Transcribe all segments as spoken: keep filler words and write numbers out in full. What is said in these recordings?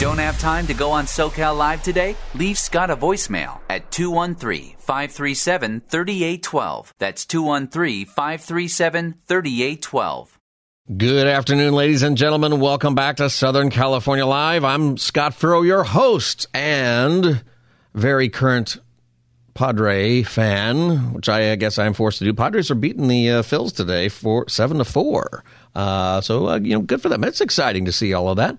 Don't have time to go on SoCal Live today? Leave Scott a voicemail at two one three, five three seven, three eight one two. That's two one three, five three seven, three eight one two. Good afternoon, ladies and gentlemen. Welcome back to Southern California Live. I'm Scott Furrow, your host and very current Padre fan, which I guess I'm forced to do. Padres are beating the uh, Phils today for seven to four. Uh, so, uh, you know, good for them. It's exciting to see all of that.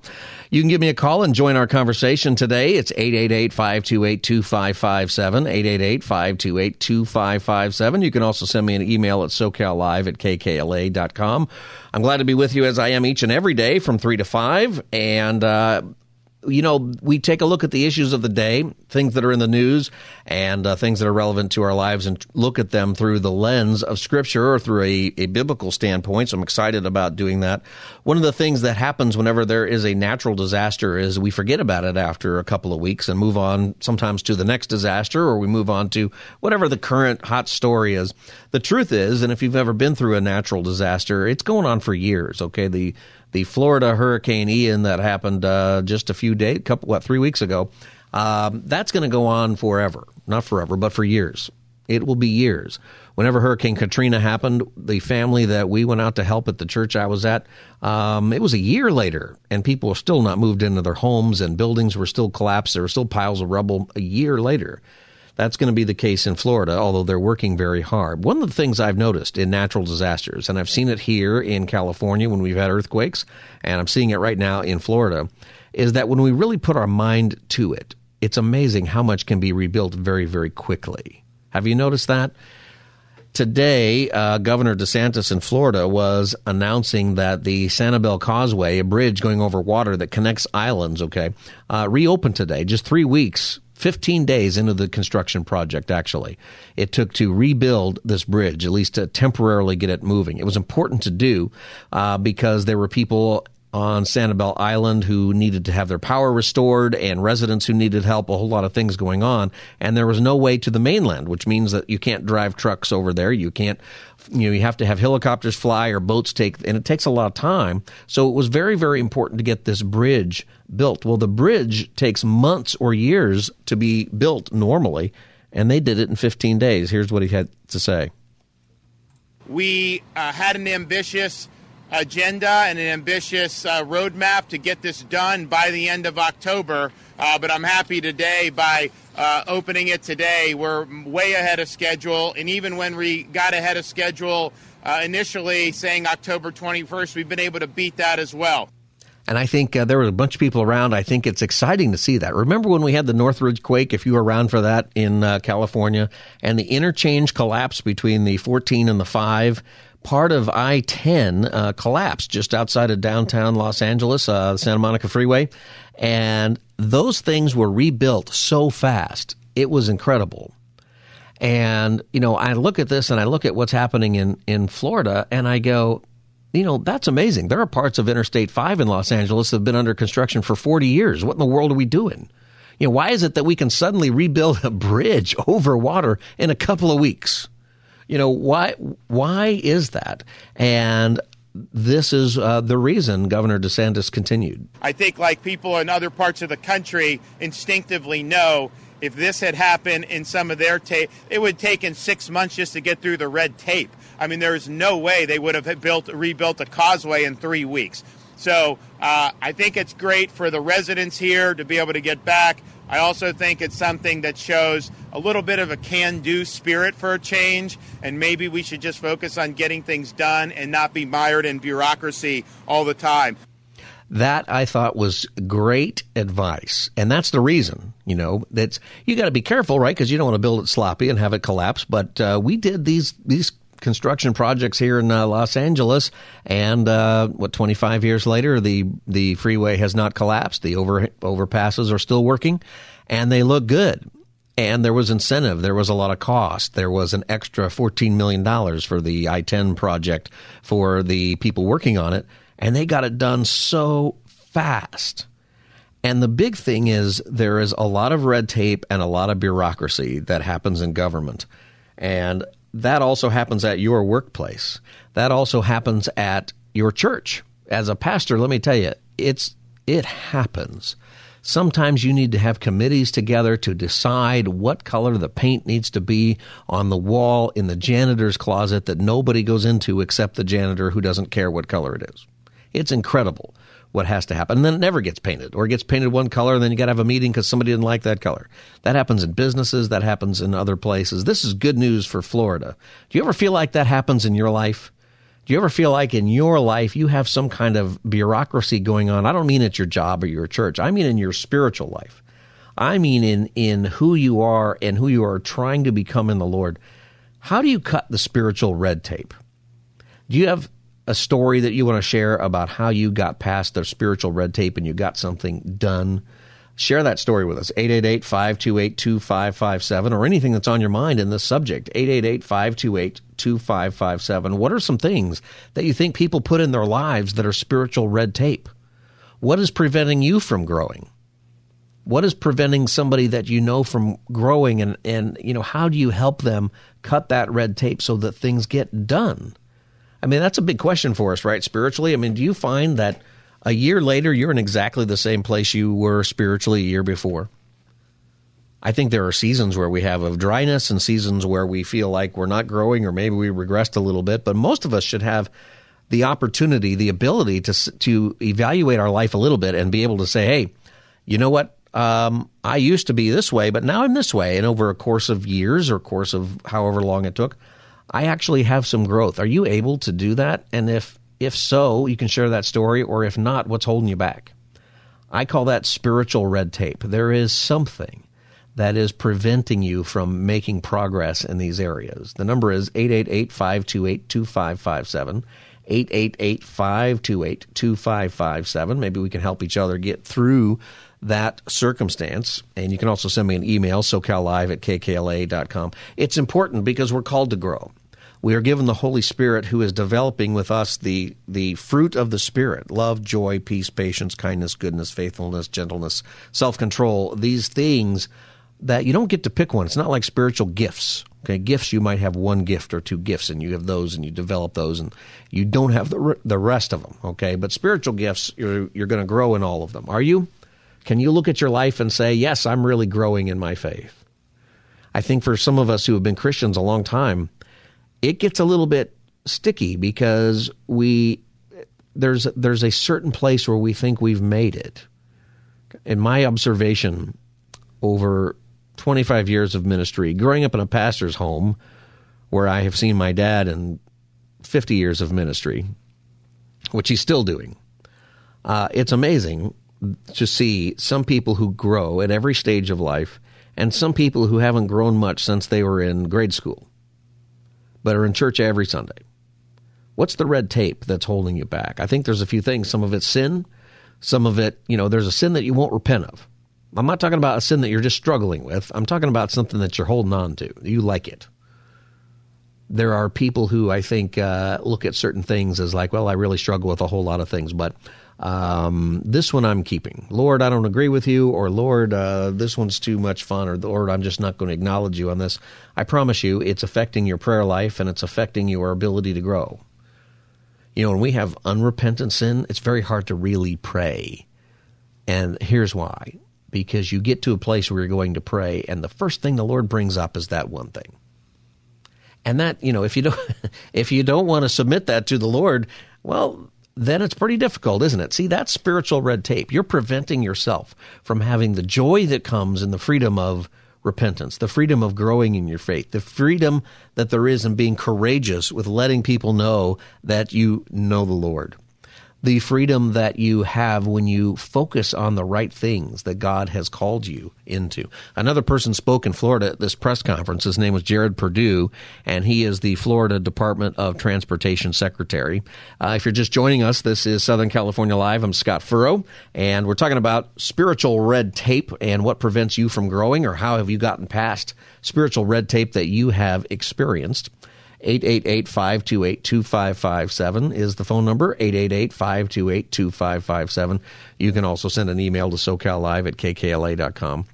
You can give me a call and join our conversation today. It's eight eight eight, five two eight, two five five seven, eight eight eight, five two eight, two five five seven. You can also send me an email at socal live at k k l a dot com. I'm glad to be with you as I am each and every day from three to five. And, uh, you know, we take a look at the issues of the day, things that are in the news, and uh, things that are relevant to our lives, and look at them through the lens of Scripture or through a, a biblical standpoint. So I'm excited about doing that. One of the things that happens whenever there is a natural disaster is we forget about it after a couple of weeks and move on sometimes to the next disaster, or we move on to whatever the current hot story is. The truth is, and if you've ever been through a natural disaster, it's going on for years, okay? The The Florida Hurricane Ian that happened uh, just a few days, couple what three weeks ago, um, that's going to go on forever. Not forever, but for years. It will be years. Whenever Hurricane Katrina happened, the family that we went out to help at the church I was at, um, it was a year later, and people were still not moved into their homes, and buildings were still collapsed. There were still piles of rubble a year later. That's going to be the case in Florida, although they're working very hard. One of the things I've noticed in natural disasters, and I've seen it here in California when we've had earthquakes, and I'm seeing it right now in Florida, is that when we really put our mind to it, it's amazing how much can be rebuilt very, very quickly. Have you noticed that? Today, uh, Governor DeSantis in Florida was announcing that the Sanibel Causeway, a bridge going over water that connects islands, okay, uh, reopened today, just three weeks fifteen days into the construction project, actually, it took to rebuild this bridge, at least to temporarily get it moving. It was important to do uh, because there were people on Sanibel Island who needed to have their power restored, and residents who needed help, a whole lot of things going on. And there was no way to the mainland, which means that you can't drive trucks over there. You can't, you know, you have to have helicopters fly or boats take, and it takes a lot of time. So it was very, very important to get this bridge built. Well, the bridge takes months or years to be built normally, and they did it in fifteen days. Here's what he had to say. We uh, had an ambitious agenda and an ambitious uh, roadmap to get this done by the end of October, uh, but I'm happy today by uh, opening it today. We're way ahead of schedule, and even when we got ahead of schedule uh, initially saying October twenty-first, we've been able to beat that as well. And I think uh, there were a bunch of people around. I think it's exciting to see that. Remember when we had the Northridge quake, if you were around for that in uh, California, and the interchange collapsed between the fourteen and the five. Part of I ten uh, collapsed just outside of downtown Los Angeles, uh, the Santa Monica Freeway, and those things were rebuilt so fast. It was incredible. And, you know, I look at this and I look at what's happening in, in Florida, and I go, you know, that's amazing. There are parts of Interstate five in Los Angeles that have been under construction for forty years. What in the world are we doing? You know, why is it that we can suddenly rebuild a bridge over water in a couple of weeks? You know, why why is that? And this is uh, the reason Governor DeSantis continued. I think like people in other parts of the country instinctively know if this had happened in some of their tape, it would have taken six months just to get through the red tape. I mean, there is no way they would have built rebuilt a causeway in three weeks. So uh, I think it's great for the residents here to be able to get back. I also think it's something that shows a little bit of a can-do spirit for a change, and maybe we should just focus on getting things done and not be mired in bureaucracy all the time. That, I thought, was great advice, and that's the reason, you know, that's you got to be careful, right, because you don't want to build it sloppy and have it collapse, but uh, we did these these construction projects here in uh, Los Angeles, and uh, what, twenty-five years later, the the freeway has not collapsed. The over overpasses are still working, and they look good. And there was incentive. There was a lot of cost. There was an extra fourteen million dollars for the I ten project for the people working on it, and they got it done so fast. And the big thing is there is a lot of red tape and a lot of bureaucracy that happens in government. And that also happens at your workplace. That also happens at your church. As a pastor, let me tell you, it's it happens. Sometimes you need to have committees together to decide what color the paint needs to be on the wall in the janitor's closet that nobody goes into except the janitor who doesn't care what color it is. It's incredible what has to happen. And then it never gets painted, or it gets painted one color, and then you got to have a meeting because somebody didn't like that color. That happens in businesses. That happens in other places. This is good news for Florida. Do you ever feel like that happens in your life? Do you ever feel like in your life you have some kind of bureaucracy going on? I don't mean at your job or your church. I mean in your spiritual life. I mean in, in who you are and who you are trying to become in the Lord. How do you cut the spiritual red tape? Do you have a story that you want to share about how you got past the spiritual red tape and you got something done? Share that story with us, eight eight eight, five two eight, two five five seven, or anything that's on your mind in this subject, eight eight eight, five two eight, two five five seven. What are some things that you think people put in their lives that are spiritual red tape? What is preventing you from growing? What is preventing somebody that you know from growing? And, and you know, how do you help them cut that red tape so that things get done? I mean, that's a big question for us, right, spiritually? I mean, do you find that a year later you're in exactly the same place you were spiritually a year before? I think there are seasons where we have of dryness and seasons where we feel like we're not growing or maybe we regressed a little bit, but most of us should have the opportunity, the ability to to evaluate our life a little bit and be able to say, hey, you know what? Um, I used to be this way, but now I'm this way. And over a course of years or course of however long it took, I actually have some growth. Are you able to do that? And if if so, you can share that story, or if not, what's holding you back? I call that spiritual red tape. There is something that is preventing you from making progress in these areas. The number is eight eight eight, five two eight, two five five seven, eight eight eight, five two eight, two five five seven. Maybe we can help each other get through that circumstance. And you can also send me an email, socal live at k k l a dot com. It's important because we're called to grow. We are given the Holy Spirit who is developing with us the the fruit of the Spirit, love, joy, peace, patience, kindness, goodness, faithfulness, gentleness, self-control, these things that you don't get to pick one. It's not like spiritual gifts. Okay, gifts, you might have one gift or two gifts, and you have those, and you develop those, and you don't have the the rest of them. Okay, but spiritual gifts, you're, you're going to grow in all of them. Are you? Can you look at your life and say, yes, I'm really growing in my faith? I think for some of us who have been Christians a long time, it gets a little bit sticky because we there's there's a certain place where we think we've made it. In my observation, over twenty-five years of ministry, growing up in a pastor's home where I have seen my dad in fifty years of ministry, which he's still doing, uh, it's amazing to see some people who grow at every stage of life and some people who haven't grown much since they were in grade school, but are in church every Sunday. What's the red tape that's holding you back? I think there's a few things. Some of it's sin. Some of it, you know, there's a sin that you won't repent of. I'm not talking about a sin that you're just struggling with. I'm talking about something that you're holding on to. You like it. There are people who I think uh, look at certain things as like, well, I really struggle with a whole lot of things, but um, this one I'm keeping. Lord, I don't agree with you, or Lord, uh, this one's too much fun, or Lord, I'm just not going to acknowledge you on this. I promise you, it's affecting your prayer life, and it's affecting your ability to grow. You know, when we have unrepentant sin, it's very hard to really pray. And here's why. Because you get to a place where you're going to pray, and the first thing the Lord brings up is that one thing. And that, you know, if you don't if you don't want to submit that to the Lord, well, then it's pretty difficult, isn't it? See, that's spiritual red tape. You're preventing yourself from having the joy that comes in the freedom of repentance, the freedom of growing in your faith, the freedom that there is in being courageous with letting people know that you know the Lord. the freedom that you have when you focus on the right things that God has called you into. Another person spoke in Florida at this press conference. His name was Jared Perdue, and he is the Florida Department of Transportation Secretary. Uh, if you're just joining us, this is Southern California Live. I'm Scott Furrow, and we're talking about spiritual red tape and what prevents you from growing, or how have you gotten past spiritual red tape that you have experienced. eight eight eight, five two eight, two five five seven is the phone number, eight eight eight, five two eight, two five five seven. You can also send an email to socal live at k k l a dot com.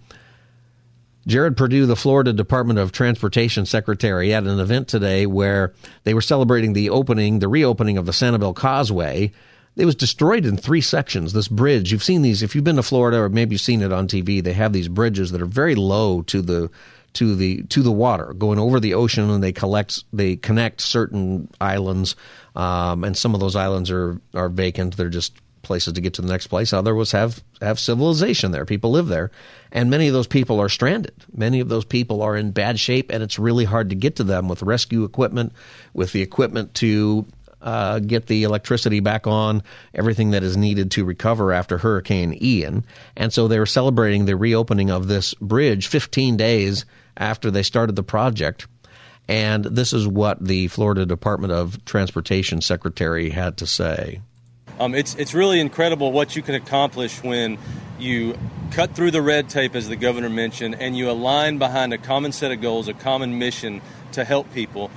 Jared Perdue, the Florida Department of Transportation Secretary, at an event today where they were celebrating the opening, the reopening of the Sanibel Causeway. It was destroyed in three sections, this bridge. You've seen these, if you've been to Florida, or maybe you've seen it on T V, they have these bridges that are very low to the to the to the water, going over the ocean, and they collect they connect certain islands, um, and some of those islands are, are vacant. They're just places to get to the next place. Others have, have civilization there. People live there, and many of those people are stranded. Many of those people are in bad shape, and it's really hard to get to them with rescue equipment, with the equipment to uh, get the electricity back on, everything that is needed to recover after Hurricane Ian. And so they were celebrating the reopening of this bridge fifteen days after they started the project. And this is what the Florida Department of Transportation Secretary had to say. Um, it's it's really incredible what you can accomplish when you cut through the red tape, as the governor mentioned, and you align behind a common set of goals, a common mission to help people.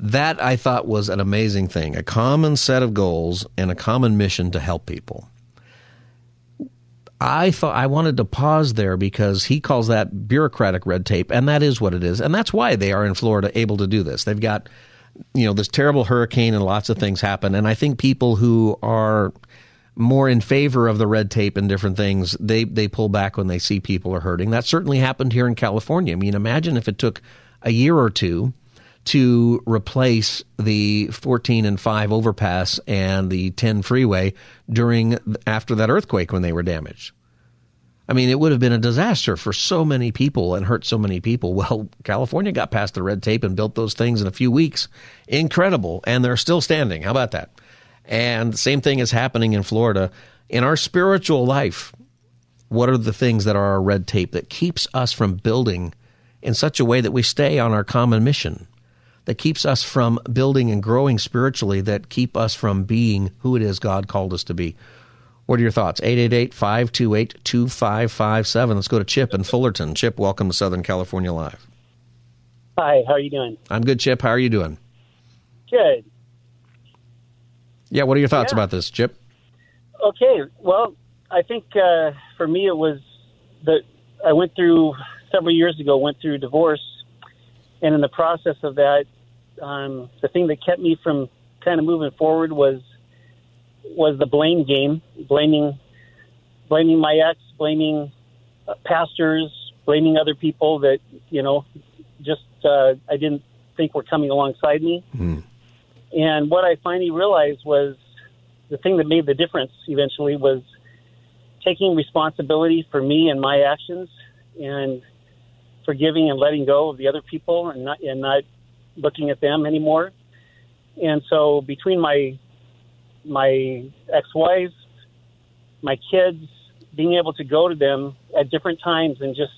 That, I thought, was an amazing thing, a common set of goals and a common mission to help people. I thought I wanted to pause there, because he calls that bureaucratic red tape, and that is what it is. And that's why they are in Florida able to do this. They've got, you know, this terrible hurricane and lots of things happen. And I think people who are more in favor of the red tape and different things, they, they pull back when they see people are hurting. That certainly happened here in California. I mean, imagine if it took a year or two to replace the fourteen and five overpass and the ten freeway during after that earthquake when they were damaged. I mean, it would have been a disaster for so many people and hurt so many people. Well, California got past the red tape and built those things in a few weeks. Incredible. And they're still standing. How about that? And the same thing is happening in Florida. In our spiritual life, what are the things that are our red tape that keeps us from building in such a way that we stay on our common mission, that keeps us from building and growing spiritually, that keep us from being who it is God called us to be? What are your thoughts? eight eight eight, five two eight, two five five seven. Let's go to Chip in Fullerton. Chip, welcome to Southern California Live. Hi, how are you doing? I'm good, Chip. How are you doing? Good. Yeah, what are your thoughts yeah. about this, Chip? Okay, well, I think uh, for me it was that I went through, several years ago, went through divorce, and in the process of that, um, the thing that kept me from kind of moving forward was was the blame game, blaming blaming my ex, blaming uh, pastors, blaming other people that, you know, just uh, I didn't think were coming alongside me. Mm. And what I finally realized was the thing that made the difference eventually was taking responsibility for me and my actions, and forgiving and letting go of the other people, and not and not looking at them anymore. And so between my my ex-wife, my kids, being able to go to them at different times and just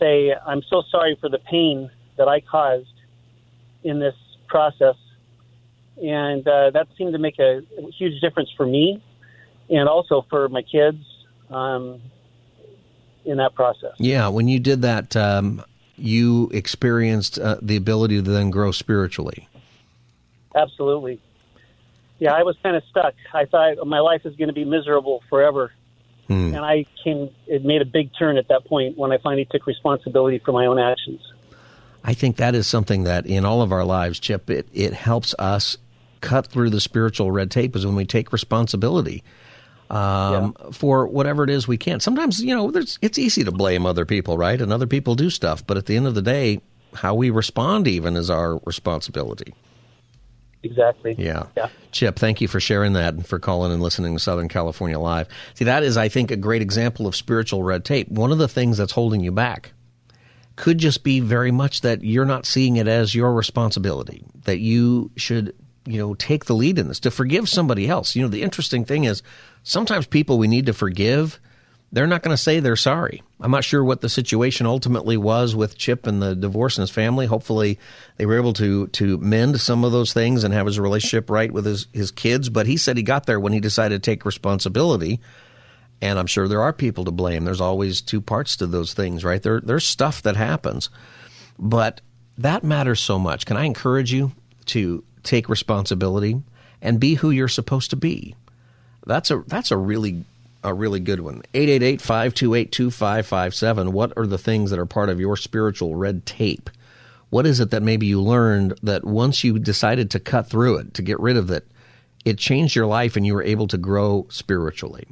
say, I'm so sorry for the pain that I caused in this process. And uh, that seemed to make a huge difference for me and also for my kids um, in that process. Yeah, when you did that, um, you experienced uh, the ability to then grow spiritually. Absolutely. Yeah, I was kind of stuck. I thought my life is going to be miserable forever. Hmm. And I came, it made a big turn at that point when I finally took responsibility for my own actions. I think that is something that in all of our lives, Chip, it, it helps us cut through the spiritual red tape, is when we take responsibility um, yeah. for whatever it is we can. Sometimes, you know, there's, it's easy to blame other people, right? And other people do stuff. But at the end of the day, how we respond even is our responsibility. Exactly. Yeah. yeah. Chip, thank you for sharing that and for calling and listening to Southern California Live. See, that is, I think, a great example of spiritual red tape. One of the things that's holding you back could just be very much that you're not seeing it as your responsibility, that you should you know, take the lead in this, to forgive somebody else. You know, the interesting thing is sometimes people we need to forgive, they're not going to say they're sorry. I'm not sure what the situation ultimately was with Chip and the divorce and his family. Hopefully they were able to to mend some of those things and have his relationship right with his, his kids. But he said he got there when he decided to take responsibility. And I'm sure there are people to blame. There's always two parts to those things, right? There, there's stuff that happens. But that matters so much. Can I encourage you to take responsibility and be who you're supposed to be? That's a that's a really a really good one. eight eight eight, five two eight, two five five seven. What are the things that are part of your spiritual red tape? What is it that maybe you learned that once you decided to cut through it, to get rid of it, it changed your life and you were able to grow spiritually?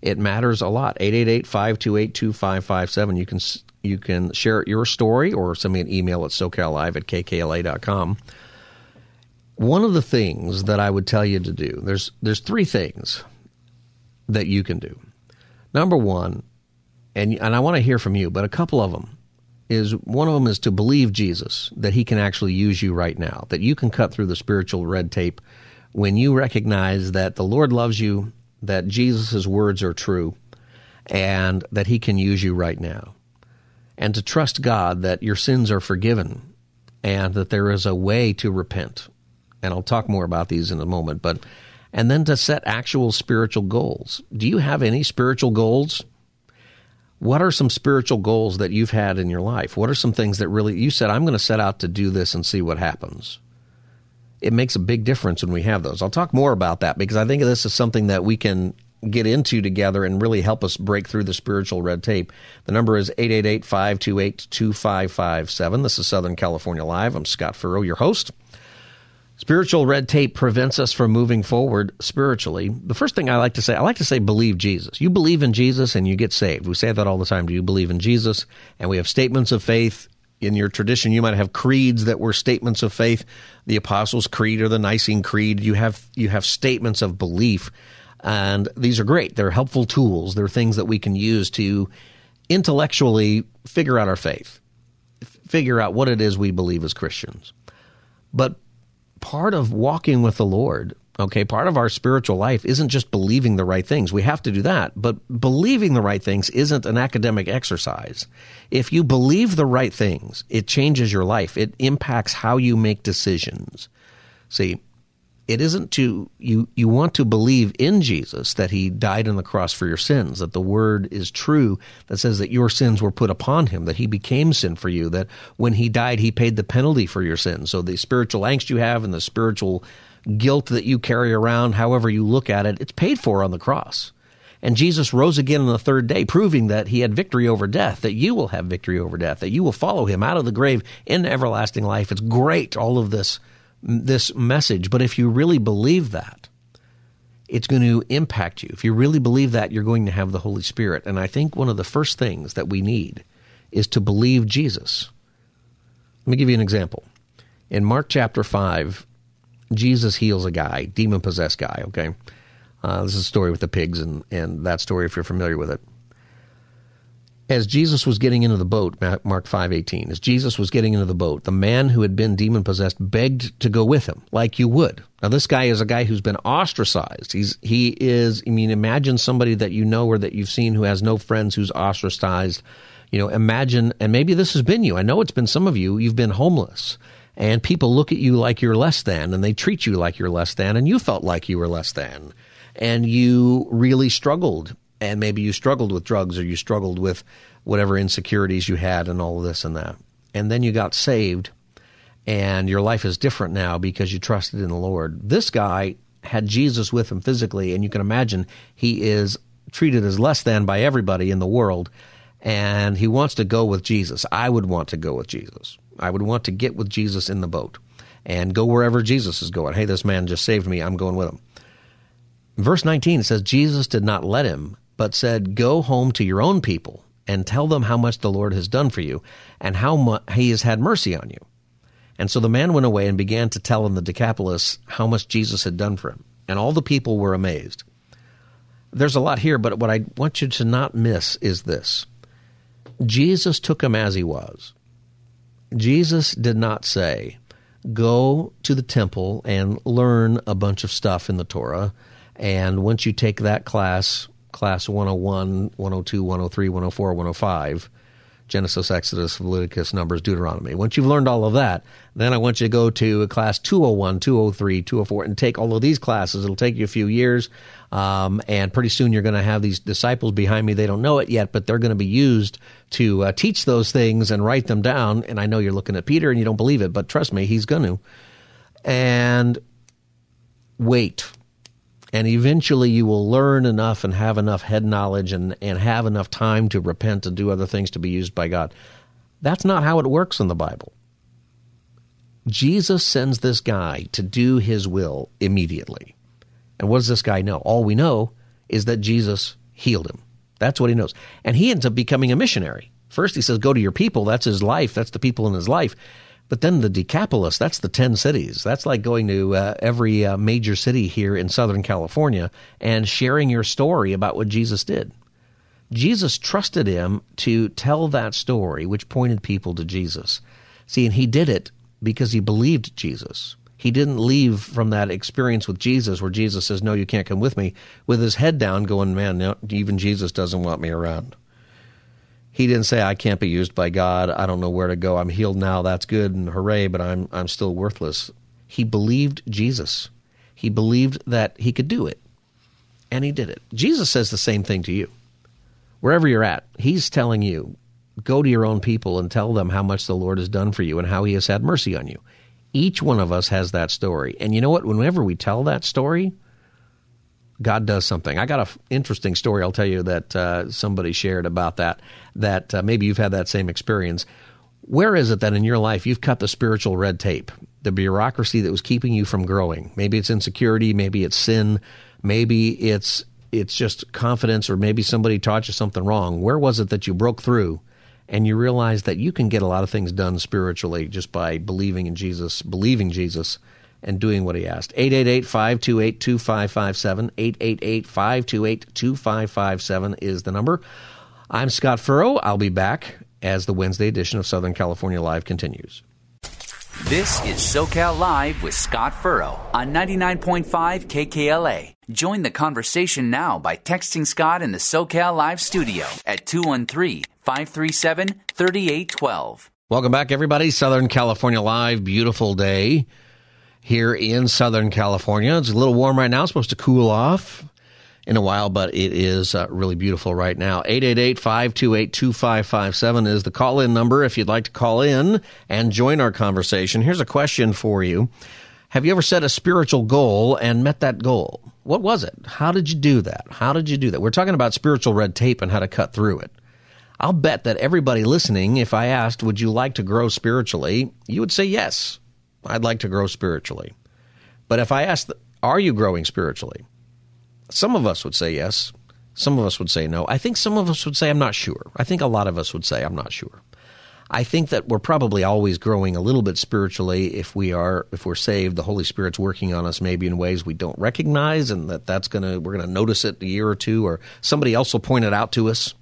It matters a lot. eight eight eight, five two eight, two five five seven. You can you can share your story or send me an email at socal live at k k l a dot com. One of the things that I would tell you to do, there's there's three things that you can do. Number one, and and I want to hear from you, but a couple of them is, one of them is to believe Jesus, that he can actually use you right now, that you can cut through the spiritual red tape when you recognize that the Lord loves you, that Jesus' words are true, and that he can use you right now. And to trust God that your sins are forgiven and that there is a way to repent. And I'll talk more about these in a moment. But and then to set actual spiritual goals. Do you have any spiritual goals? What are some spiritual goals that you've had in your life? What are some things that really, you said, I'm going to set out to do this and see what happens? It makes a big difference when we have those. I'll talk more about that because I think this is something that we can get into together and really help us break through the spiritual red tape. The number is eight eight eight, five two eight, two five five seven. This is Southern California Live. I'm Scott Furrow, your host. Spiritual red tape prevents us from moving forward spiritually. The first thing I like to say, I like to say believe Jesus. You believe in Jesus and you get saved. We say that all the time. Do you believe in Jesus? And we have statements of faith. In your tradition, you might have creeds that were statements of faith, the Apostles' Creed or the Nicene Creed. You have you have statements of belief, and these are great. They're helpful tools. They're things that we can use to intellectually figure out our faith, figure out what it is we believe as Christians. But part of walking with the Lord, okay, part of our spiritual life isn't just believing the right things. We have to do that, but believing the right things isn't an academic exercise. If you believe the right things, it changes your life. It impacts how you make decisions. See, it isn't to, you, you want to believe in Jesus, that he died on the cross for your sins, that the word is true, that says that your sins were put upon him, that he became sin for you, that when he died, he paid the penalty for your sins. So the spiritual angst you have and the spiritual guilt that you carry around, however you look at it, it's paid for on the cross. And Jesus rose again on the third day, proving that he had victory over death, that you will have victory over death, that you will follow him out of the grave into everlasting life. It's great, all of this, this message. But if you really believe that, it's going to impact you. If you really believe that, you're going to have the Holy Spirit. And I think one of the first things that we need is to believe Jesus. Let me give you an example. In Mark chapter five, Jesus heals a guy, demon-possessed guy, okay? Uh, this is a story with the pigs and, and that story if you're familiar with it. As Jesus was getting into the boat, Mark five eighteen, as Jesus was getting into the boat, the man who had been demon-possessed begged to go with him, like you would. Now, this guy is a guy who's been ostracized. He's He is, I mean, imagine somebody that you know or that you've seen who has no friends, who's ostracized. You know, imagine, and maybe this has been you. I know it's been some of you. You've been homeless. And people look at you like you're less than, and they treat you like you're less than, and you felt like you were less than. And you really struggled, and maybe you struggled with drugs, or you struggled with whatever insecurities you had and all this and that. And then you got saved, and your life is different now because you trusted in the Lord. This guy had Jesus with him physically, and you can imagine he is treated as less than by everybody in the world, and he wants to go with Jesus. I would want to go with Jesus. I would want to get with Jesus in the boat and go wherever Jesus is going. Hey, this man just saved me. I'm going with him. Verse nineteen, it says, Jesus did not let him, but said, go home to your own people and tell them how much the Lord has done for you and how much he has had mercy on you. And so the man went away and began to tell in the Decapolis how much Jesus had done for him. And all the people were amazed. There's a lot here, but what I want you to not miss is this. Jesus took him as he was. Jesus did not say, go to the temple and learn a bunch of stuff in the Torah. And once you take that class, class one oh one, one oh two, one oh three, one oh four, one oh five, Genesis, Exodus, Leviticus, Numbers, Deuteronomy. Once you've learned all of that, then I want you to go to class two oh one, two oh three, two oh four, and take all of these classes. It'll take you a few years, um, and pretty soon you're going to have these disciples behind me. They don't know it yet, but they're going to be used to uh, teach those things and write them down. And I know you're looking at Peter and you don't believe it, but trust me, he's going to. And wait. And eventually you will learn enough and have enough head knowledge and, and have enough time to repent and do other things to be used by God. That's not how it works in the Bible. Jesus sends this guy to do his will immediately. And what does this guy know? All we know is that Jesus healed him. That's what he knows. And he ends up becoming a missionary. First he says, go to your people. That's his life. That's the people in his life. But then the Decapolis, that's the ten cities. That's like going to uh, every uh, major city here in Southern California and sharing your story about what Jesus did. Jesus trusted him to tell that story, which pointed people to Jesus. See, and he did it because he believed Jesus. He didn't leave from that experience with Jesus where Jesus says, no, you can't come with me, with his head down going, man, no, even Jesus doesn't want me around. He didn't say, I can't be used by God. I don't know where to go. I'm healed now. That's good and hooray, but I'm I'm still worthless. He believed Jesus. He believed that he could do it, and he did it. Jesus says the same thing to you. Wherever you're at, he's telling you, go to your own people and tell them how much the Lord has done for you and how he has had mercy on you. Each one of us has that story. And you know what? Whenever we tell that story, God does something. I got an f- interesting story I'll tell you that uh, somebody shared about that, that uh, maybe you've had that same experience. Where is it that in your life you've cut the spiritual red tape, the bureaucracy that was keeping you from growing? Maybe it's insecurity, maybe it's sin, maybe it's it's just confidence, or maybe somebody taught you something wrong. Where was it that you broke through and you realized that you can get a lot of things done spiritually just by believing in Jesus, believing Jesus, and doing what he asked? eight eight eight, five two eight, two five five seven, eight eight eight, five two eight, two five five seven is the number. I'm Scott Furrow. I'll be back as the Wednesday edition of Southern California Live continues. This is SoCal Live with Scott Furrow on ninety-nine point five K K L A. Join the conversation now by texting Scott in the SoCal Live studio at two one three, five three seven, three eight one two. Welcome back, everybody. Southern California Live, beautiful day here in Southern California. It's a little warm right now. It's supposed to cool off in a while, but it is uh, really beautiful right now. eight eight eight, five two eight, two five five seven is the call-in number if you'd like to call in and join our conversation. Here's a question for you. Have you ever set a spiritual goal and met that goal? What was it? How did you do that? How did you do that? We're talking about spiritual red tape and how to cut through it. I'll bet that everybody listening, if I asked, would you like to grow spiritually, you would say yes. I'd like to grow spiritually. But if I asked, are you growing spiritually? Some of us would say yes. Some of us would say no. I think some of us would say, I'm not sure. I think a lot of us would say, I'm not sure. I think that we're probably always growing a little bit spiritually if we are, if we're saved. The Holy Spirit's working on us maybe in ways we don't recognize, and that that's going to, we're going to notice it a year or two, or somebody else will point it out to us.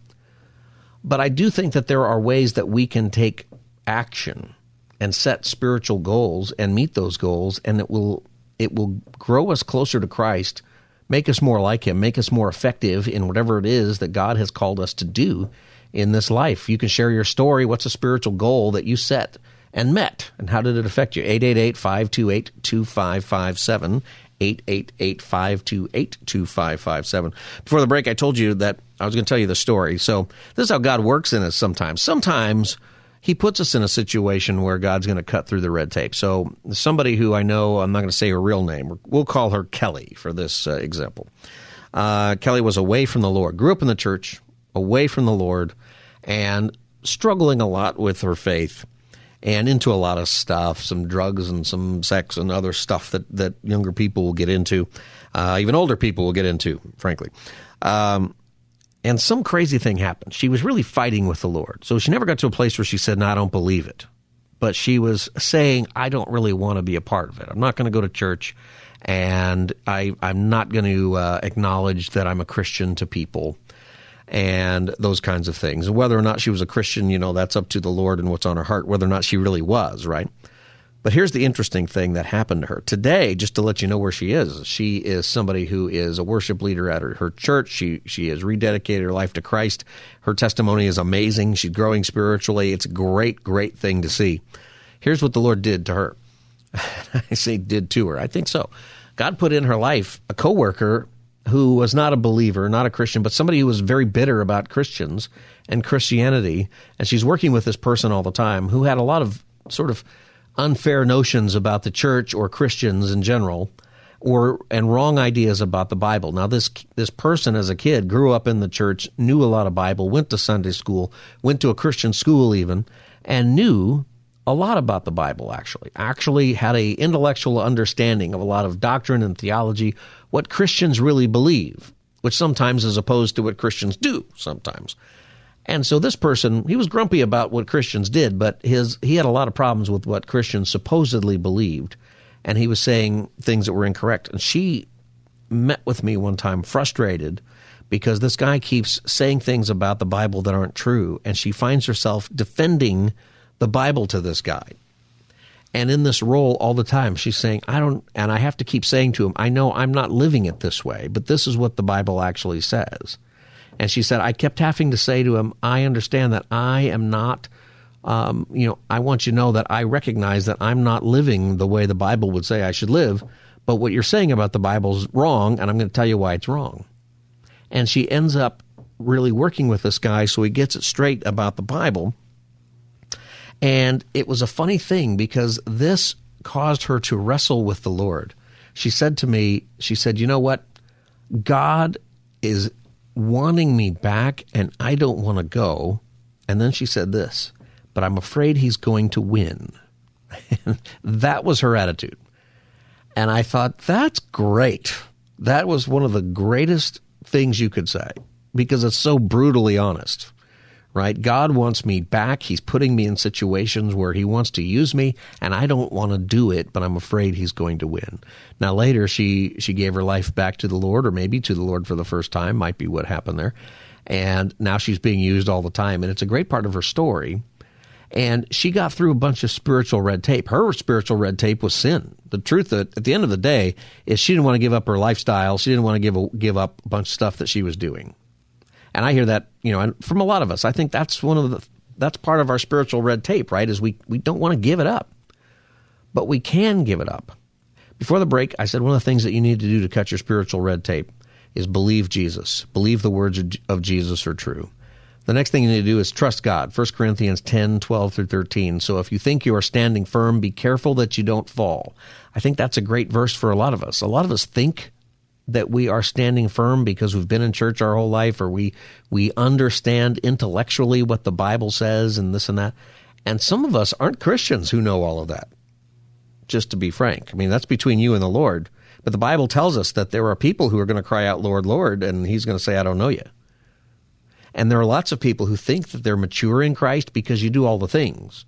But I do think that there are ways that we can take action and set spiritual goals and meet those goals, and it will it will grow us closer to Christ, make us more like him, make us more effective in whatever it is that God has called us to do in this life. You can share your story. What's a spiritual goal that you set and met, and how did it affect you? eight eight eight, five two eight, two five five seven, eight eight eight, five two eight, two five five seven. Before the break, I told you that I was going to tell you the story. So this is how God works in us sometimes. Sometimes he puts us in a situation where God's going to cut through the red tape. So somebody who I know, I'm not going to say her real name. We'll call her Kelly for this uh, example. Uh, Kelly was away from the Lord, grew up in the church, away from the Lord, and struggling a lot with her faith and into a lot of stuff, some drugs and some sex and other stuff that, that younger people will get into, uh, even older people will get into, frankly. Um, And some crazy thing happened. She was really fighting with the Lord. So she never got to a place where she said, no, I don't believe it. But she was saying, I don't really want to be a part of it. I'm not going to go to church, and I, I'm not going to uh, acknowledge that I'm a Christian to people, and those kinds of things. And whether or not she was a Christian, you know, that's up to the Lord and what's on her heart, whether or not she really was, right? But here's the interesting thing that happened to her. Today, just to let you know where she is, she is somebody who is a worship leader at her, her church. She she has rededicated her life to Christ. Her testimony is amazing. She's growing spiritually. It's a great, great thing to see. Here's what the Lord did to her. I say did to her. I think so. God put in her life a coworker who was not a believer, not a Christian, but somebody who was very bitter about Christians and Christianity. And she's working with this person all the time who had a lot of sort of unfair notions about the church or Christians in general, or and wrong ideas about the Bible. Now, this this person as a kid grew up in the church, knew a lot of Bible, went to Sunday school, went to a Christian school even, and knew a lot about the Bible, actually. Actually had an intellectual understanding of a lot of doctrine and theology, what Christians really believe, which sometimes is opposed to what Christians do sometimes. And so this person, he was grumpy about what Christians did, but his he had a lot of problems with what Christians supposedly believed, and he was saying things that were incorrect. And she met with me one time frustrated because this guy keeps saying things about the Bible that aren't true, and she finds herself defending the Bible to this guy. And in this role all the time, she's saying, I don't, and I have to keep saying to him, I know I'm not living it this way, but this is what the Bible actually says. And she said, I kept having to say to him, I understand that I am not, um, you know, I want you to know that I recognize that I'm not living the way the Bible would say I should live, but what you're saying about the Bible's wrong, and I'm going to tell you why it's wrong. And she ends up really working with this guy, so he gets it straight about the Bible. And it was a funny thing because this caused her to wrestle with the Lord. She said to me, she said, you know what? God is wanting me back, and I don't want to go. And then she said this, but I'm afraid he's going to win. That was her attitude. And I thought, that's great. That was one of the greatest things you could say because it's so brutally honest, right? God wants me back. He's putting me in situations where he wants to use me, and I don't want to do it, but I'm afraid he's going to win. Now, later, she, she gave her life back to the Lord, or maybe to the Lord for the first time, might be what happened there. And now she's being used all the time, and it's a great part of her story. And she got through a bunch of spiritual red tape. Her spiritual red tape was sin. The truth at the end of the day is she didn't want to give up her lifestyle. She didn't want to give a, give up a bunch of stuff that she was doing. And I hear that, you know, and from a lot of us. I think that's one of the that's part of our spiritual red tape, right? Is we we don't want to give it up, but we can give it up. Before the break, I said one of the things that you need to do to cut your spiritual red tape is believe Jesus, believe the words of Jesus are true. The next thing you need to do is trust God. First Corinthians ten, twelve through thirteen. So if you think you are standing firm, be careful that you don't fall. I think that's a great verse for a lot of us. A lot of us think that we are standing firm because we've been in church our whole life, or we we understand intellectually what the Bible says and this and that. And some of us aren't Christians who know all of that, just to be frank. I mean, that's between you and the Lord. But the Bible tells us that there are people who are going to cry out, Lord, Lord, and he's going to say, I don't know you. And there are lots of people who think that they're mature in Christ because you do all the things.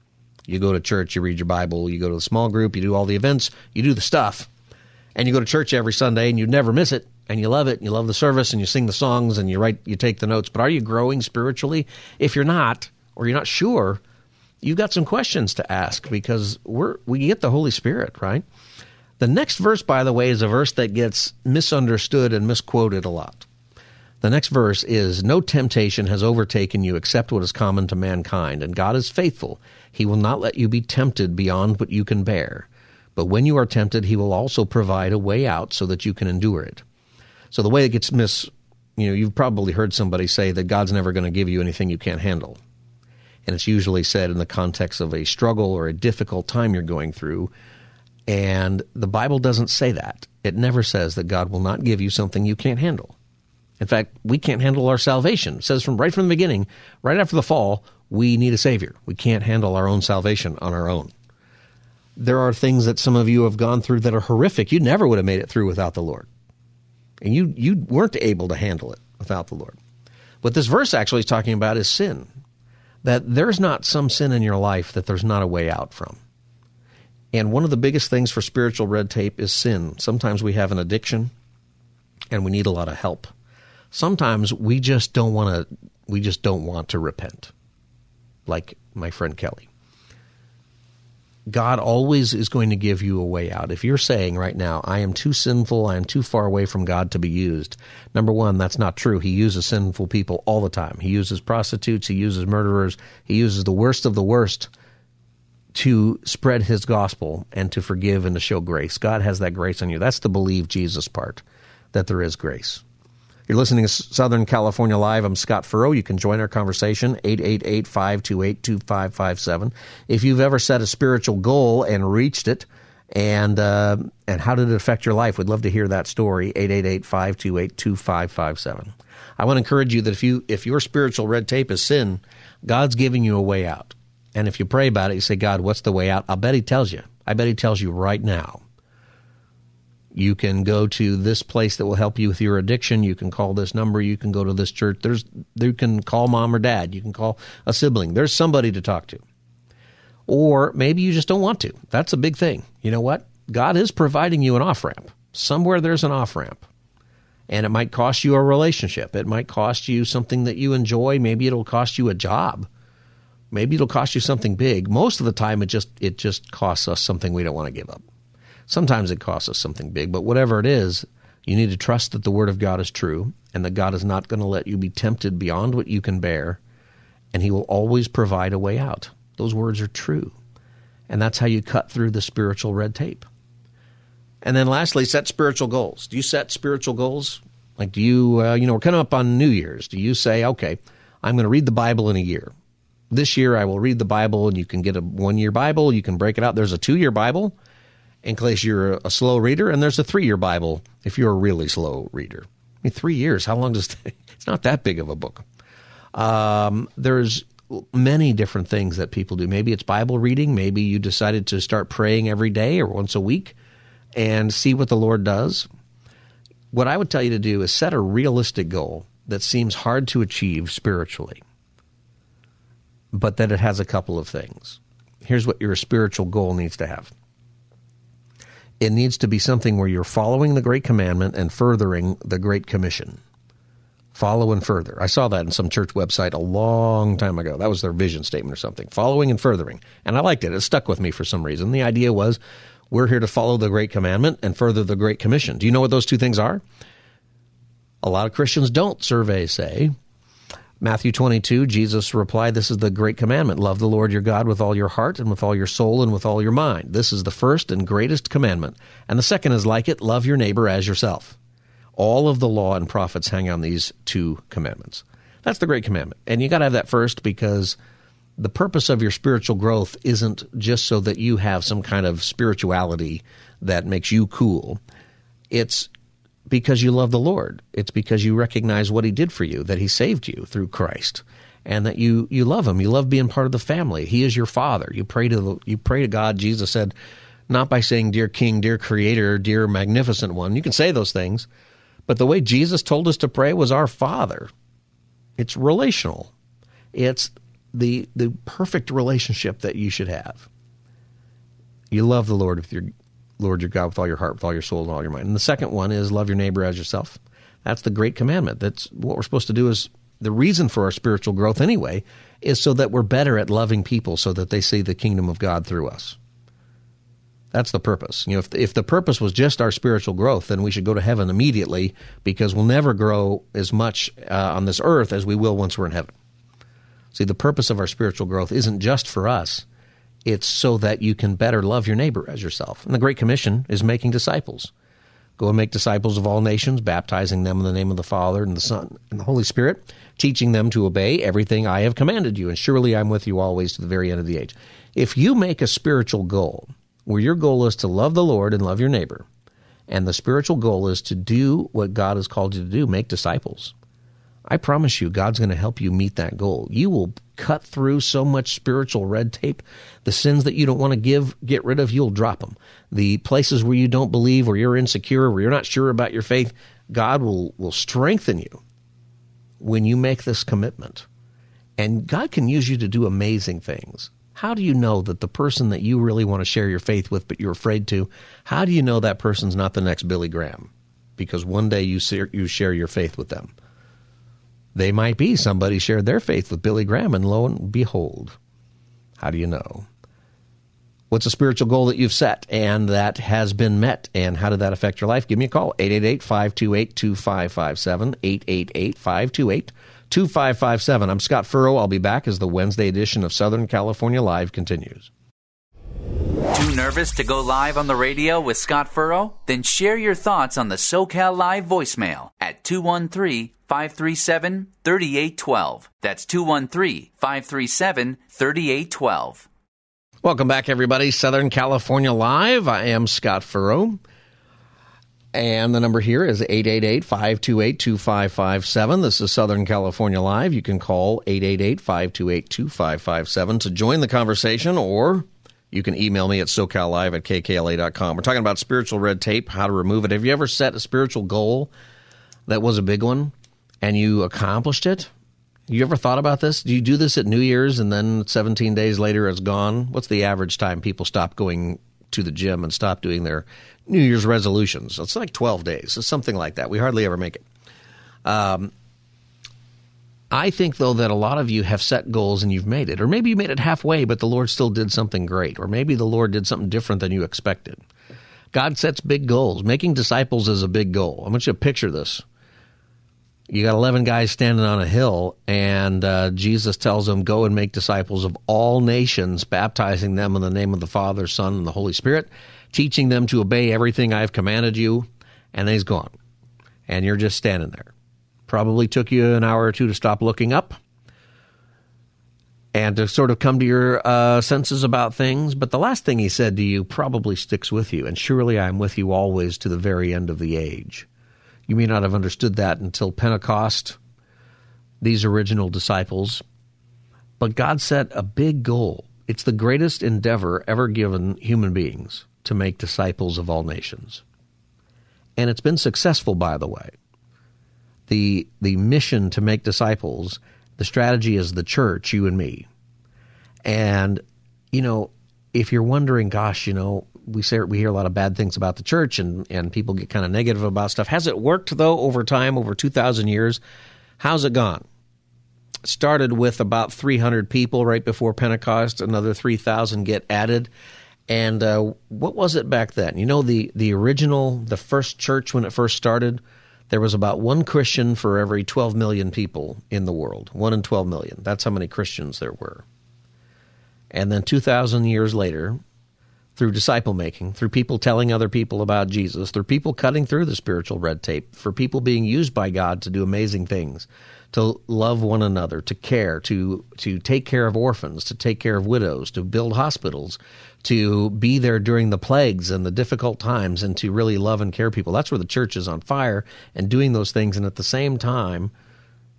You go to church, you read your Bible, you go to the small group, you do all the events, you do the stuff. And you go to church every Sunday, and you never miss it, and you love it, and you love the service, and you sing the songs, and you write, you take the notes. But are you growing spiritually? If you're not, or you're not sure, you've got some questions to ask because we're, we get the Holy Spirit, right? The next verse, by the way, is a verse that gets misunderstood and misquoted a lot. The next verse is, no temptation has overtaken you except what is common to mankind, and God is faithful. He will not let you be tempted beyond what you can bear. But when you are tempted, he will also provide a way out so that you can endure it. So the way it gets mis, you know, you've probably heard somebody say that God's never going to give you anything you can't handle. And it's usually said in the context of a struggle or a difficult time you're going through. And the Bible doesn't say that. It never says that God will not give you something you can't handle. In fact, we can't handle our salvation. It says from right from the beginning, right after the fall, we need a Savior. We can't handle our own salvation on our own. There are things that some of you have gone through that are horrific. You never would have made it through without the Lord. And you you weren't able to handle it without the Lord. What this verse actually is talking about is sin. That there's not some sin in your life that there's not a way out from. And one of the biggest things for spiritual red tape is sin. Sometimes we have an addiction and we need a lot of help. Sometimes we just don't want to we just don't want to repent. Like my friend Kelly. God always is going to give you a way out. If you're saying right now, I am too sinful, I am too far away from God to be used, number one, that's not true. He uses sinful people all the time. He uses prostitutes, he uses murderers, he uses the worst of the worst to spread his gospel and to forgive and to show grace. God has that grace on you. That's the believe Jesus part, that there is grace. You're listening to Southern California Live. I'm Scott Furrow. You can join our conversation, eight eight eight, five two eight, two five five seven. If you've ever set a spiritual goal and reached it, and uh, and how did it affect your life? We'd love to hear that story, eight eight eight, five two eight, two five five seven. I want to encourage you that if you if your spiritual red tape is sin, God's giving you a way out. And if you pray about it, you say, God, what's the way out? I'll bet he tells you. I bet he tells you right now. You can go to this place that will help you with your addiction. You can call this number. You can go to this church. There's, you can call mom or dad. You can call a sibling. There's somebody to talk to. Or maybe you just don't want to. That's a big thing. You know what? God is providing you an off-ramp. Somewhere there's an off-ramp. And it might cost you a relationship. It might cost you something that you enjoy. Maybe it'll cost you a job. Maybe it'll cost you something big. Most of the time, it just it just costs us something we don't want to give up. Sometimes it costs us something big, but whatever it is, you need to trust that the Word of God is true and that God is not going to let you be tempted beyond what you can bear, and he will always provide a way out. Those words are true, and that's how you cut through the spiritual red tape. And then lastly, set spiritual goals. Do you set spiritual goals? Like do you, uh, you know, we're coming up on New Year's. Do you say, okay, I'm going to read the Bible in a year. This year I will read the Bible, and you can get a one-year Bible. You can break it out. There's a two-year Bible in case you're a slow reader, and there's a three-year Bible if you're a really slow reader. I mean, three years, how long does it – it's not that big of a book. Um, there's many different things that people do. Maybe it's Bible reading. Maybe you decided to start praying every day or once a week and see what the Lord does. What I would tell you to do is set a realistic goal that seems hard to achieve spiritually, but that it has a couple of things. Here's what your spiritual goal needs to have. It needs to be something where you're following the Great Commandment and furthering the Great Commission. Follow and further. I saw that in some church website a long time ago. That was their vision statement or something. Following and furthering. And I liked it. It stuck with me for some reason. The idea was we're here to follow the Great Commandment and further the Great Commission. Do you know what those two things are? A lot of Christians don't, surveys say. Matthew twenty-two, Jesus replied, this is the Great Commandment. Love the Lord your God with all your heart and with all your soul and with all your mind. This is the first and greatest commandment. And the second is like it, love your neighbor as yourself. All of the law and prophets hang on these two commandments. That's the Great Commandment. And you got to have that first, because the purpose of your spiritual growth isn't just so that you have some kind of spirituality that makes you cool. It's because you love the Lord. It's because you recognize what he did for you, that he saved you through Christ, and that you you love him. You love being part of the family. He is your father. You pray to the, you pray to God. Jesus said, not by saying, dear King, dear Creator, dear Magnificent One. You can say those things, but the way Jesus told us to pray was our Father. It's relational. It's the the perfect relationship that you should have. You love the Lord with your Lord your God with all your heart, with all your soul, and all your mind. And the second one is love your neighbor as yourself. That's the Great Commandment. That's what we're supposed to do. Is the reason for our spiritual growth anyway is so that we're better at loving people, so that they see the kingdom of God through us. That's the purpose. You know, if if the purpose was just our spiritual growth, then we should go to heaven immediately, because we'll never grow as much uh, on this earth as we will once we're in heaven. See, the purpose of our spiritual growth isn't just for us. It's so that you can better love your neighbor as yourself. And the Great Commission is making disciples. Go and make disciples of all nations, baptizing them in the name of the Father and the Son and the Holy Spirit, teaching them to obey everything I have commanded you, and surely I'm with you always to the very end of the age. If you make a spiritual goal where your goal is to love the Lord and love your neighbor, and the spiritual goal is to do what God has called you to do, make disciples, I promise you, God's going to help you meet that goal. You will cut through so much spiritual red tape. The sins that you don't want to give, get rid of, you'll drop them. The places where you don't believe, where you're insecure, where you're not sure about your faith, God will, will strengthen you when you make this commitment. And God can use you to do amazing things. How do you know that the person that you really want to share your faith with but you're afraid to, how do you know that person's not the next Billy Graham? Because one day you you share your faith with them. They might be. Somebody shared their faith with Billy Graham, and lo and behold, how do you know? What's a spiritual goal that you've set and that has been met, and how did that affect your life? Give me a call, eight eight eight, five two eight, two five five seven, eight eight eight, five two eight, two five five seven. I'm Scott Furrow. I'll be back as the Wednesday edition of Southern California Live continues. Too nervous to go live on the radio with Scott Furrow? Then share your thoughts on the SoCal Live voicemail at two one three, five three seven, three eight one two. That's two one three, five three seven, three eight one two. Welcome back, everybody. Southern California Live. I am Scott Furrow. And the number here is eight eight eight, five two eight, two five five seven. This is Southern California Live. You can call eight eight eight, five two eight, two five five seven to join the conversation, or you can email me at SoCalLive at K K L A dot com. We're talking about spiritual red tape, how to remove it. Have you ever set a spiritual goal that was a big one and you accomplished it? You ever thought about this? Do you do this at New Year's and then seventeen days later it's gone? What's the average time people stop going to the gym and stop doing their New Year's resolutions? It's like twelve days. It's something like that. We hardly ever make it. Um, I think, though, that a lot of you have set goals and you've made it. Or maybe you made it halfway, but the Lord still did something great. Or maybe the Lord did something different than you expected. God sets big goals. Making disciples is a big goal. I want you to picture this. You got eleven guys standing on a hill, and uh, Jesus tells them, go and make disciples of all nations, baptizing them in the name of the Father, Son, and the Holy Spirit, teaching them to obey everything I've commanded you, and then he's gone. And you're just standing there. Probably took you an hour or two to stop looking up and to sort of come to your uh, senses about things. But the last thing he said to you probably sticks with you, and surely I am with you always to the very end of the age. You may not have understood that until Pentecost, these original disciples. But God set a big goal. It's the greatest endeavor ever given human beings, to make disciples of all nations. And it's been successful, by the way. The, the mission to make disciples, the strategy is the church, you and me. And, you know, if you're wondering, gosh, you know, we say we hear a lot of bad things about the church, and, and people get kind of negative about stuff. Has it worked, though, over time, over two thousand years? How's it gone? Started with about three hundred people right before Pentecost. Another three thousand get added. And uh, what was it back then? You know, the, the original, the first church when it first started, there was about one Christian for every twelve million people in the world. One in twelve million. That's how many Christians there were. And then two thousand years later, through disciple making, through people telling other people about Jesus, through people cutting through the spiritual red tape, for people being used by God to do amazing things, to love one another, to care, to to take care of orphans, to take care of widows, to build hospitals, to be there during the plagues and the difficult times, and to really love and care people. That's where the church is on fire, and doing those things, and at the same time,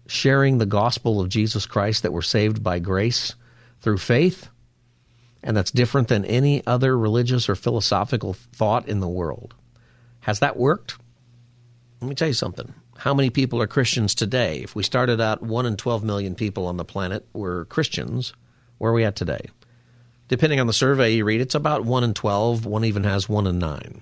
sharing the gospel of Jesus Christ, that we're saved by grace through faith. And that's different than any other religious or philosophical thought in the world. Has that worked? Let me tell you something. How many people are Christians today? If we started out one in twelve million people on the planet were Christians, where are we at today? Depending on the survey you read, it's about one in twelve. One even has one in nine.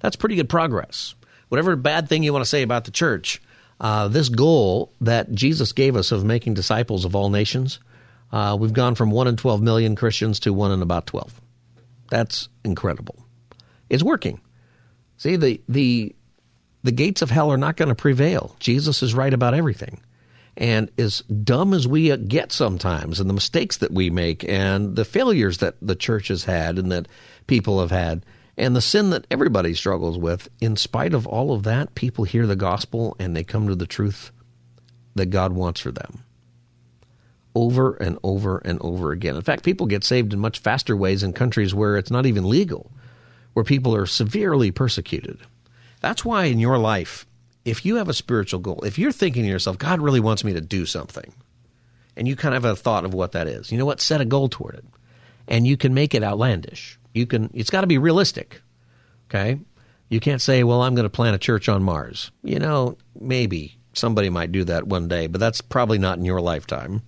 That's pretty good progress. Whatever bad thing you want to say about the church, uh, this goal that Jesus gave us of making disciples of all nations, Uh, we've gone from one in twelve million Christians to one in about twelve. That's incredible. It's working. See, the the the gates of hell are not going to prevail. Jesus is right about everything. And as dumb as we get sometimes, and the mistakes that we make, and the failures that the church has had and that people have had, and the sin that everybody struggles with, in spite of all of that, people hear the gospel and they come to the truth that God wants for them. Over and over and over again. In fact, people get saved in much faster ways in countries where it's not even legal, where people are severely persecuted. That's why in your life, if you have a spiritual goal, if you're thinking to yourself, God really wants me to do something, and you kind of have a thought of what that is, you know what? Set a goal toward it, and you can make it outlandish. You can. It's got to be realistic, okay? You can't say, well, I'm going to plant a church on Mars. You know, maybe somebody might do that one day, but that's probably not in your lifetime.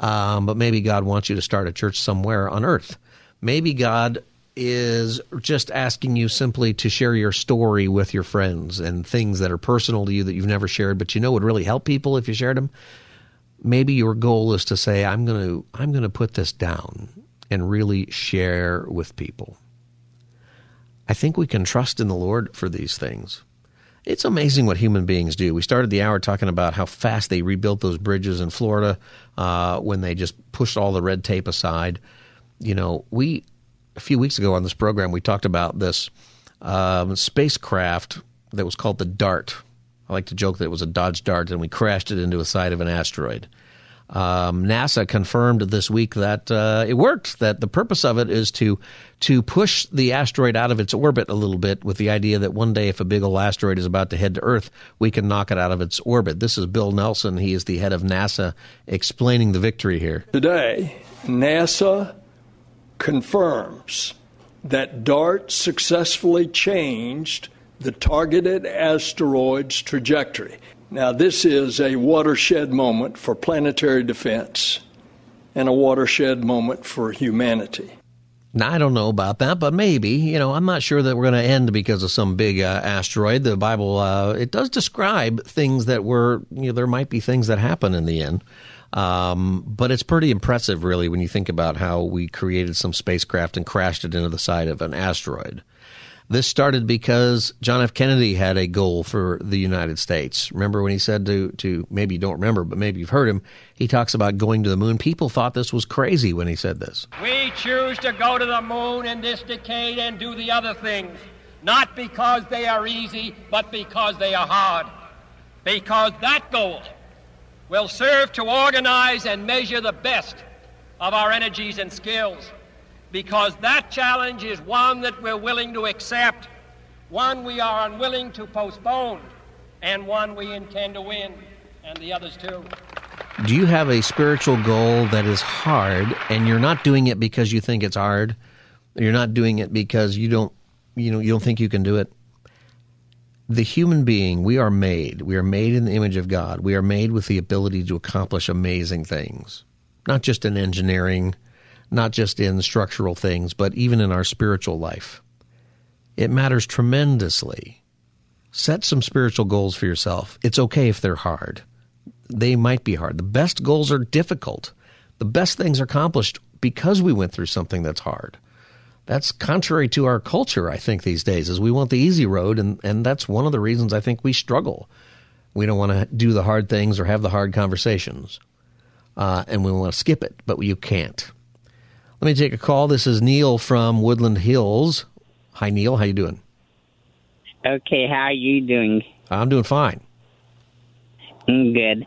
Um, but maybe God wants you to start a church somewhere on earth. Maybe God is just asking you simply to share your story with your friends and things that are personal to you that you've never shared, but you know would really help people if you shared them. Maybe your goal is to say, I'm going to I'm going to put this down and really share with people. I think we can trust in the Lord for these things. It's amazing what human beings do. We started the hour talking about how fast they rebuilt those bridges in Florida uh, when they just pushed all the red tape aside. You know, we a few weeks ago on this program, we talked about this um, spacecraft that was called the DART. I like to joke that it was a Dodge Dart, and we crashed it into the side of an asteroid. Um, NASA confirmed this week that uh, it worked, that the purpose of it is to to push the asteroid out of its orbit a little bit, with the idea that one day if a big old asteroid is about to head to Earth, we can knock it out of its orbit. This is Bill Nelson. He is the head of NASA, explaining the victory here. Today, NASA confirms that DART successfully changed the targeted asteroid's trajectory. Now, this is a watershed moment for planetary defense and a watershed moment for humanity. Now, I don't know about that, but maybe. You know, I'm not sure that we're going to end because of some big uh, asteroid. The Bible, uh, it does describe things that were, you know, there might be things that happen in the end. Um, but it's pretty impressive, really, when you think about how we created some spacecraft and crashed it into the side of an asteroid. This started because John F. Kennedy had a goal for the United States. Remember when he said to, to maybe you don't remember, but maybe you've heard him, he talks about going to the moon. People thought this was crazy when he said this. We choose to go to the moon in this decade and do the other things, not because they are easy, but because they are hard. Because that goal will serve to organize and measure the best of our energies and skills. Because that challenge is one that we're willing to accept, one we are unwilling to postpone, and one we intend to win, and the others too. Do you have a spiritual goal that is hard, and you're not doing it because you think it's hard? You're not doing it because you don't, you know, you don't think you can do it? The human being, we are made. We are made in the image of God. We are made with the ability to accomplish amazing things, not just in engineering, not just in structural things, but even in our spiritual life. It matters tremendously. Set some spiritual goals for yourself. It's okay if they're hard. They might be hard. The best goals are difficult. The best things are accomplished because we went through something that's hard. That's contrary to our culture, I think, these days, is we want the easy road, and, and that's one of the reasons I think we struggle. We don't want to do the hard things or have the hard conversations, uh, and we want to skip it, but you can't. Let me take a call. This is Neil from Woodland Hills. Hi, Neil. How you doing? Okay. How are you doing? I'm doing fine. Good.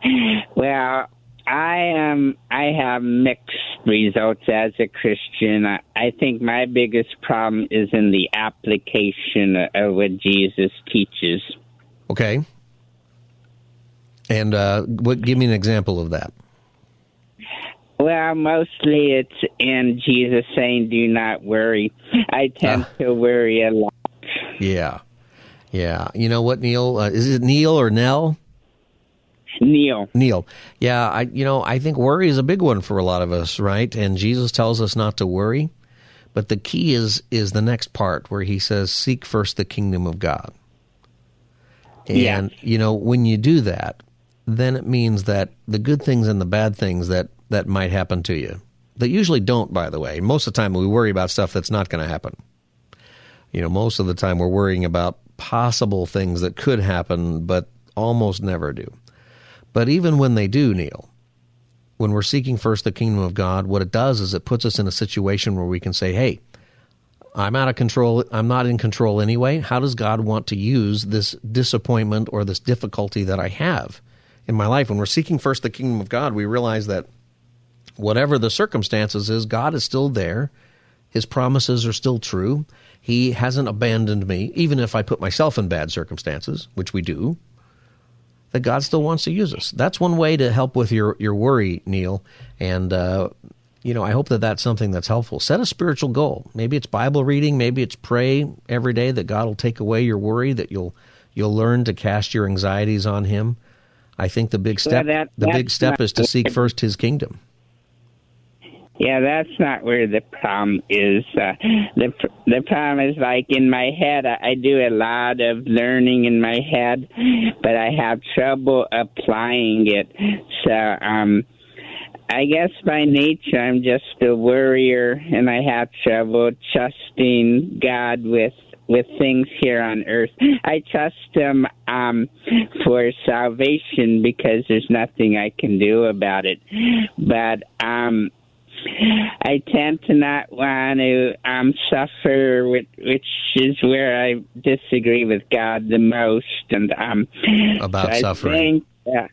Well, I um I have mixed results as a Christian. I, I think my biggest problem is in the application of what Jesus teaches. Okay. And uh, what? Give me an example of that. Well, mostly it's in Jesus saying, do not worry. I tend uh, to worry a lot. Yeah. Yeah. You know what, Neil? Uh, is it Neil or Nell? Neil. Neil. Yeah, I. you know, I think worry is a big one for a lot of us, right? And Jesus tells us not to worry. But the key is is the next part where he says, seek first the kingdom of God. And, yeah. you know, when you do that, then it means that the good things and the bad things that that might happen to you. They usually don't, by the way. Most of the time we worry about stuff that's not going to happen. You know, most of the time we're worrying about possible things that could happen, but almost never do. But even when they do, Neil, when we're seeking first the kingdom of God, what it does is it puts us in a situation where we can say, hey, I'm out of control. I'm not in control anyway. How does God want to use this disappointment or this difficulty that I have in my life? When we're seeking first the kingdom of God, we realize that whatever the circumstances is, God is still there. His promises are still true. He hasn't abandoned me, even if I put myself in bad circumstances, which we do, that God still wants to use us. That's one way to help with your, your worry, Neil. And, uh, you know, I hope that that's something that's helpful. Set a spiritual goal. Maybe it's Bible reading. Maybe it's pray every day that God will take away your worry, that you'll you'll learn to cast your anxieties on him. I think the big step, well, that, the big step is to seek first his kingdom. Yeah, that's not where the problem is. Uh, the the problem is, like, in my head, I, I do a lot of learning in my head, but I have trouble applying it. So um, I guess by nature I'm just a worrier, and I have trouble trusting God with with things here on earth. I trust him um, for salvation because there's nothing I can do about it. But um, I tend to not want to um, suffer, which, which is where I disagree with God the most. And um, about so suffering. I think that,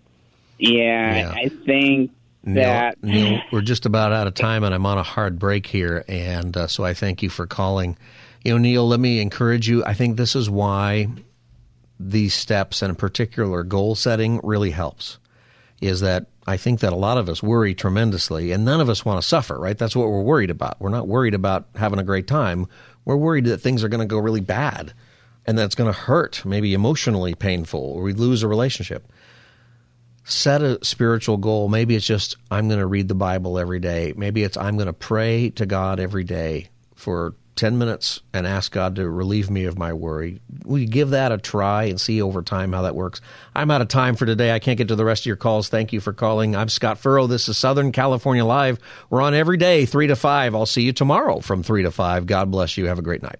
yeah, yeah, I think Neil, that... Neil, we're just about out of time, and I'm on a hard break here, and uh, so I thank you for calling. You know, Neil, let me encourage you. I think this is why these steps, and in particular goal setting, really helps, is that I think that a lot of us worry tremendously, and none of us want to suffer, right? That's what we're worried about. We're not worried about having a great time. We're worried that things are going to go really bad, and that's going to hurt, maybe emotionally painful, or we lose a relationship. Set a spiritual goal. Maybe it's just, I'm going to read the Bible every day. Maybe it's, I'm going to pray to God every day for ten minutes and ask God to relieve me of my worry. We give that a try and see over time how that works. I'm out of time for today. I can't get to the rest of your calls. Thank you for calling. I'm Scott Furrow. This is Southern California Live. We're on every day, three to five. I'll see you tomorrow from three to five. God bless you. Have a great night.